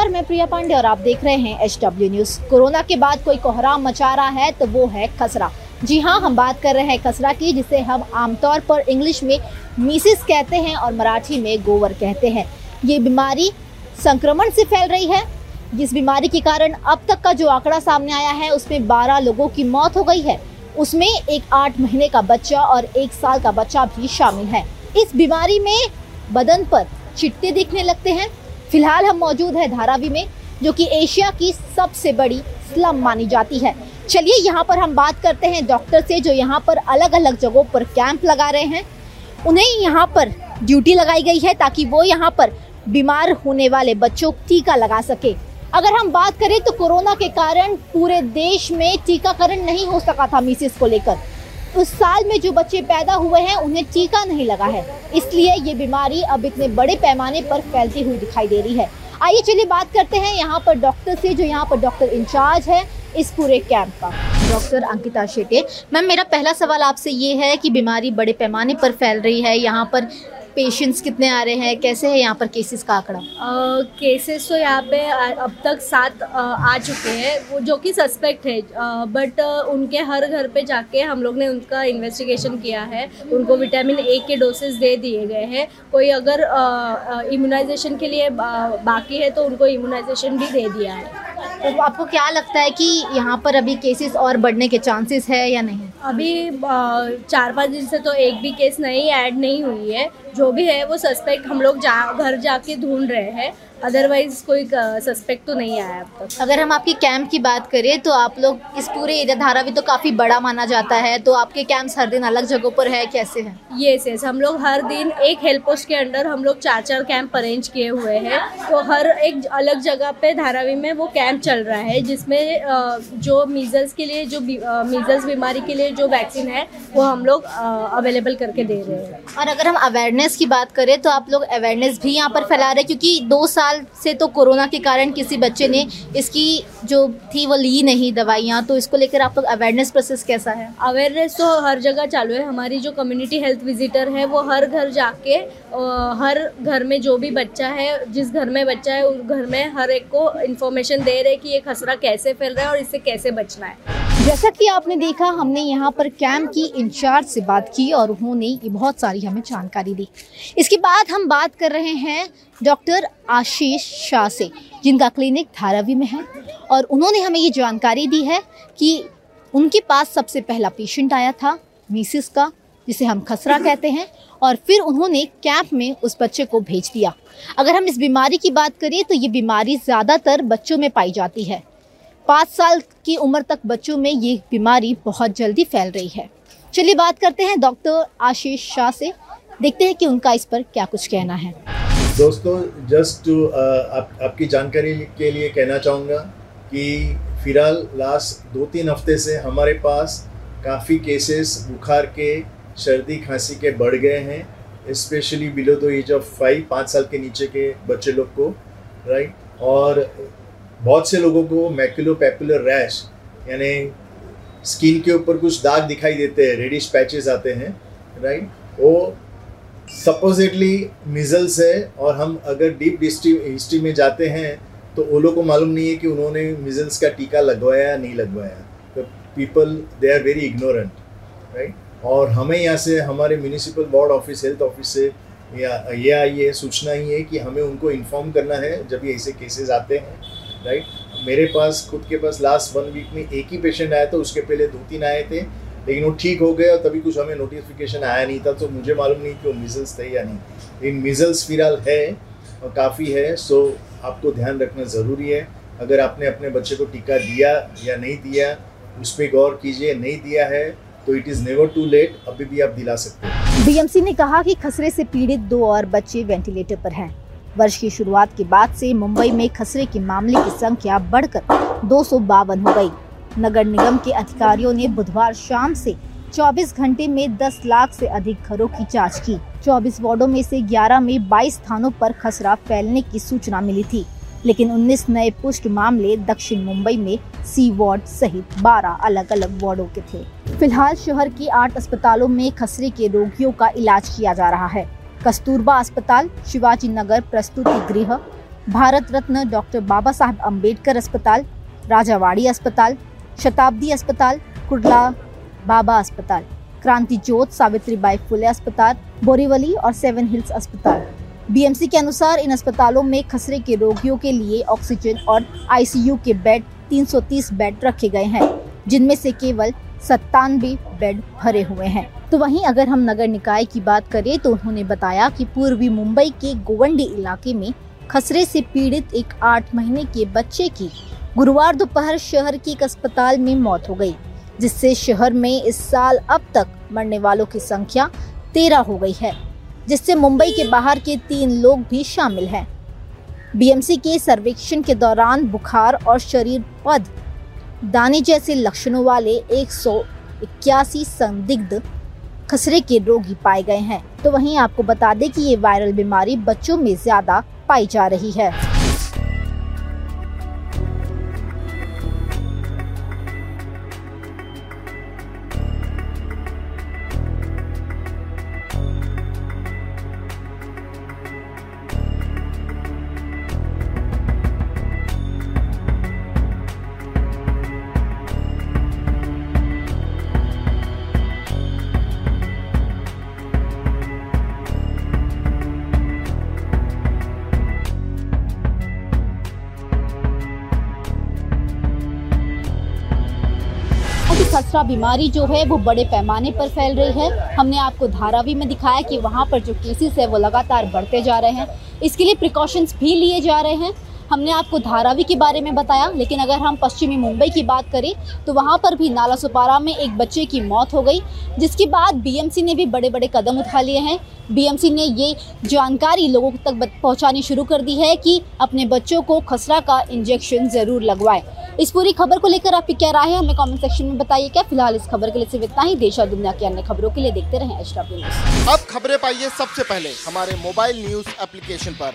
नमस्कार, मैं प्रिया पांडे और आप देख रहे हैं HW न्यूज। कोरोना के बाद कोई कोहराम मचा रहा है तो वो है खसरा। जी हाँ, हम बात कर रहे हैं खसरा की, जिसे हम आमतौर पर इंग्लिश में मीसिस कहते हैं और मराठी में गोवर कहते हैं। ये बीमारी संक्रमण से फैल रही है, जिस बीमारी के कारण अब तक का जो आंकड़ा सामने आया है उसमें 12 लोगों की मौत हो गई है। उसमें एक 8 महीने का बच्चा और 1 साल का बच्चा भी शामिल है। इस बीमारी में बदन पर चिट्टे दिखने लगते हैं। फिलहाल हम मौजूद है धारावी में, जो कि एशिया की सबसे बड़ी स्लम मानी जाती है। चलिए यहाँ पर हम बात करते हैं डॉक्टर से, जो यहाँ पर अलग अलग जगहों पर कैंप लगा रहे हैं। उन्हें यहाँ पर ड्यूटी लगाई गई है ताकि वो यहाँ पर बीमार होने वाले बच्चों को टीका लगा सके। अगर हम बात करें तो कोरोना के कारण पूरे देश में टीकाकरण नहीं हो सका था। मीसिस को लेकर उस साल में जो बच्चे पैदा हुए हैं उन्हें टीका नहीं लगा है, इसलिए ये बीमारी अब इतने बड़े पैमाने पर फैलती हुई दिखाई दे रही है। आइए चलिए बात करते हैं यहाँ पर डॉक्टर से, जो यहाँ पर डॉक्टर इंचार्ज है इस पूरे कैंप का, डॉक्टर अंकिता शेट्टी। मैम, मेरा पहला सवाल आपसे ये है कि बीमारी बड़े पैमाने पर फैल रही है, यहाँ पर पेशेंट्स कितने आ रहे हैं, कैसे है यहाँ पर केसेस का आंकड़ा? केसेस तो यहाँ पे अब तक 7 आ चुके हैं, वो जो कि सस्पेक्ट है, बट उनके हर घर पे जाके हम लोग ने उनका इन्वेस्टिगेशन किया है। उनको विटामिन ए के डोसेस दे दिए गए हैं। कोई अगर इम्यूनाइजेशन के लिए बाकी है तो उनको इम्यूनाइजेशन भी दे दिया है। तो आपको क्या लगता है कि यहाँ पर अभी केसेस और बढ़ने के चांसेस है या नहीं? अभी 4-5 दिन से तो एक भी केस नहीं ऐड नहीं हुई है। जो भी है वो सस्पेक्ट हम लोग घर जाके ढूंढ रहे हैं, अदरवाइज कोई सस्पेक्ट तो नहीं आया अब तक। अगर हम आपके कैंप की बात करें तो आप लोग इस पूरे एरिया, धारावी तो काफ़ी बड़ा माना जाता है, तो आपके कैंप्स हर दिन अलग जगहों पर है, कैसे हैं? यस, हम लोग हर दिन एक हेल्प पोस्ट के अंडर हम लोग 4-4 कैंप अरेंज किए हुए हैं। तो हर एक अलग जगह पे धारावी में वो कैंप चल रहा है, जिसमें जो मीजल्स के लिए, जो मीजल्स बीमारी के लिए जो वैक्सीन है वो हम लोग अवेलेबल करके दे रहे हैं। और अगर हम अवेयरनेस की बात करें तो आप लोग अवेयरनेस भी यहाँ पर फैला रहे, क्योंकि 2 साल से तो कोरोना के कारण किसी बच्चे ने इसकी जो थी वो ली नहीं दवाइयाँ, तो इसको लेकर आप लोग अवेयरनेस प्रोसेस कैसा है? अवेयरनेस तो हर जगह चालू है। हमारी जो कम्युनिटी हेल्थ विजिटर है वो हर घर जाके, हर घर में जो भी बच्चा है, जिस घर में बच्चा है उस घर में हर एक को इन्फॉर्मेशन दे रहे कि ये खसरा कैसे फैल रहा है और इससे कैसे बचना है। जैसा कि आपने देखा, हमने यहाँ पर कैंप की इंचार्ज से बात की और उन्होंने ये बहुत सारी हमें जानकारी दी। इसके बाद हम बात कर रहे हैं डॉक्टर आशीष शाह से, जिनका क्लिनिक धारावी में है, और उन्होंने हमें ये जानकारी दी है कि उनके पास सबसे पहला पेशेंट आया था मीसिस का, जिसे हम खसरा कहते हैं, और फिर उन्होंने कैंप में उस बच्चे को भेज दिया। अगर हम इस बीमारी की बात करें तो ये बीमारी ज़्यादातर बच्चों में पाई जाती है। 5 साल की उम्र तक बच्चों में ये बीमारी बहुत जल्दी फैल रही है। चलिए बात करते हैं डॉक्टर आशीष शाह से, देखते हैं कि उनका इस पर क्या कुछ कहना है। दोस्तों, जस्ट आपकी जानकारी के लिए कहना चाहूँगा कि फिलहाल लास्ट 2-3 हफ्ते से हमारे पास काफ़ी केसेस बुखार के, सर्दी खांसी के बढ़ गए हैं, specially below the age of 5, 5 साल के नीचे के बच्चे लोग को, राइट। और बहुत से लोगों को मैक्यूलोपैपुलर रैश, यानी स्किन के ऊपर कुछ दाग दिखाई देते हैं, रेडिश पैचेस आते हैं, राइट। वो सपोजिटली मिजल्स है, और हम अगर डीप हिस्ट्री में जाते हैं तो वो लोग को मालूम नहीं है कि उन्होंने मिजल्स का टीका लगवाया या नहीं लगवाया। तो people they are very ignorant, right. और हमें यहाँ से, हमारे municipal ward office, health office से ये सूचना ही है कि हमें उनको इन्फॉर्म करना है जब ये ऐसे केसेस आते हैं, राइट। मेरे पास खुद के पास लास्ट 1 वीक में एक ही पेशेंट आया था, उसके पहले 2-3 आए थे, लेकिन वो ठीक हो गए और तभी कुछ हमें नोटिफिकेशन आया नहीं था, तो मुझे मालूम नहीं कि वो मिजल्स थे या नहीं। लेकिन मिजल्स फिलहाल है और काफ़ी है, सो आपको ध्यान रखना ज़रूरी है। अगर आपने अपने बच्चे को टीका दिया या नहीं दिया उस पर गौर कीजिए, नहीं दिया है तो it is never too late, अभी भी आप दिला सकते हैं। BMC ने कहा कि खसरे से पीड़ित 2 और बच्चे वेंटिलेटर पर हैं। वर्ष की शुरुआत के बाद से मुंबई में खसरे के मामले की संख्या बढ़कर 252 हो गई। नगर निगम के अधिकारियों ने बुधवार शाम से 24 घंटे में 10 लाख से अधिक घरों की जांच की। 24 वार्डों में से 11 में 22 स्थानों पर खसरा फैलने की सूचना मिली थी, लेकिन 19 नए पुष्ट मामले दक्षिण मुंबई में सी वार्ड सहित 12 अलग अलग वार्डों के थे। फिलहाल शहर के 8 अस्पतालों में खसरे के रोगियों का इलाज किया जा रहा है। कस्तूरबा अस्पताल, शिवाजी नगर प्रस्तुति गृह, भारत रत्न डॉक्टर बाबा साहेब अम्बेडकर अस्पताल, राजावाड़ी अस्पताल, शताब्दी अस्पताल, कुर्ला बाबा अस्पताल, क्रांति सावित्रीबाई फुले अस्पताल, बोरीवली और सेवन हिल्स अस्पताल। बीएमसी के अनुसार इन अस्पतालों में खसरे के रोगियों के लिए ऑक्सीजन और आईसीयू के बेड 330 बेड रखे गए हैं, जिनमें से केवल 97 बेड भरे हुए हैं। तो वहीं अगर हम नगर निकाय की बात करें तो उन्होंने बताया कि पूर्वी मुंबई के गोवंडी इलाके में खसरे से पीड़ित एक 8 महीने के बच्चे की गुरुवार दोपहर शहर के एक अस्पताल में मौत हो गयी, जिससे शहर में इस साल अब तक मरने वालों की संख्या 13 हो गई है, जिससे मुंबई के बाहर के 3 लोग भी शामिल हैं। बीएमसी के सर्वेक्षण के दौरान बुखार और शरीर पद दाने जैसे लक्षणों वाले 181 संदिग्ध खसरे के रोगी पाए गए हैं। तो वहीं आपको बता दें कि ये वायरल बीमारी बच्चों में ज्यादा पाई जा रही है। खसरा बीमारी जो है वो बड़े पैमाने पर फैल रही है। हमने आपको धारावी में दिखाया कि वहाँ पर जो केसेस है वो लगातार बढ़ते जा रहे हैं, इसके लिए प्रिकॉशंस भी लिए जा रहे हैं। हमने आपको धारावी के बारे में बताया, लेकिन अगर हम पश्चिमी मुंबई की बात करें तो वहाँ पर भी नाला सुपारा में एक बच्चे की मौत हो गई, जिसके बाद बीएमसी ने भी बड़े बड़े कदम उठा लिए हैं। बीएमसी ने ये जानकारी लोगों तक पहुँचानी शुरू कर दी है कि अपने बच्चों को खसरा का इंजेक्शन ज़रूर लगवाएं। इस पूरी खबर को लेकर आपकी क्या राय है, हमें कमेंट सेक्शन में बताइए। क्या फिलहाल इस खबर के लिए सिर्फ इतना ही। देश और दुनिया की अन्य खबरों के लिए देखते रहें HW News। अब खबरें पाइए सबसे पहले हमारे मोबाइल न्यूज एप्लीकेशन पर।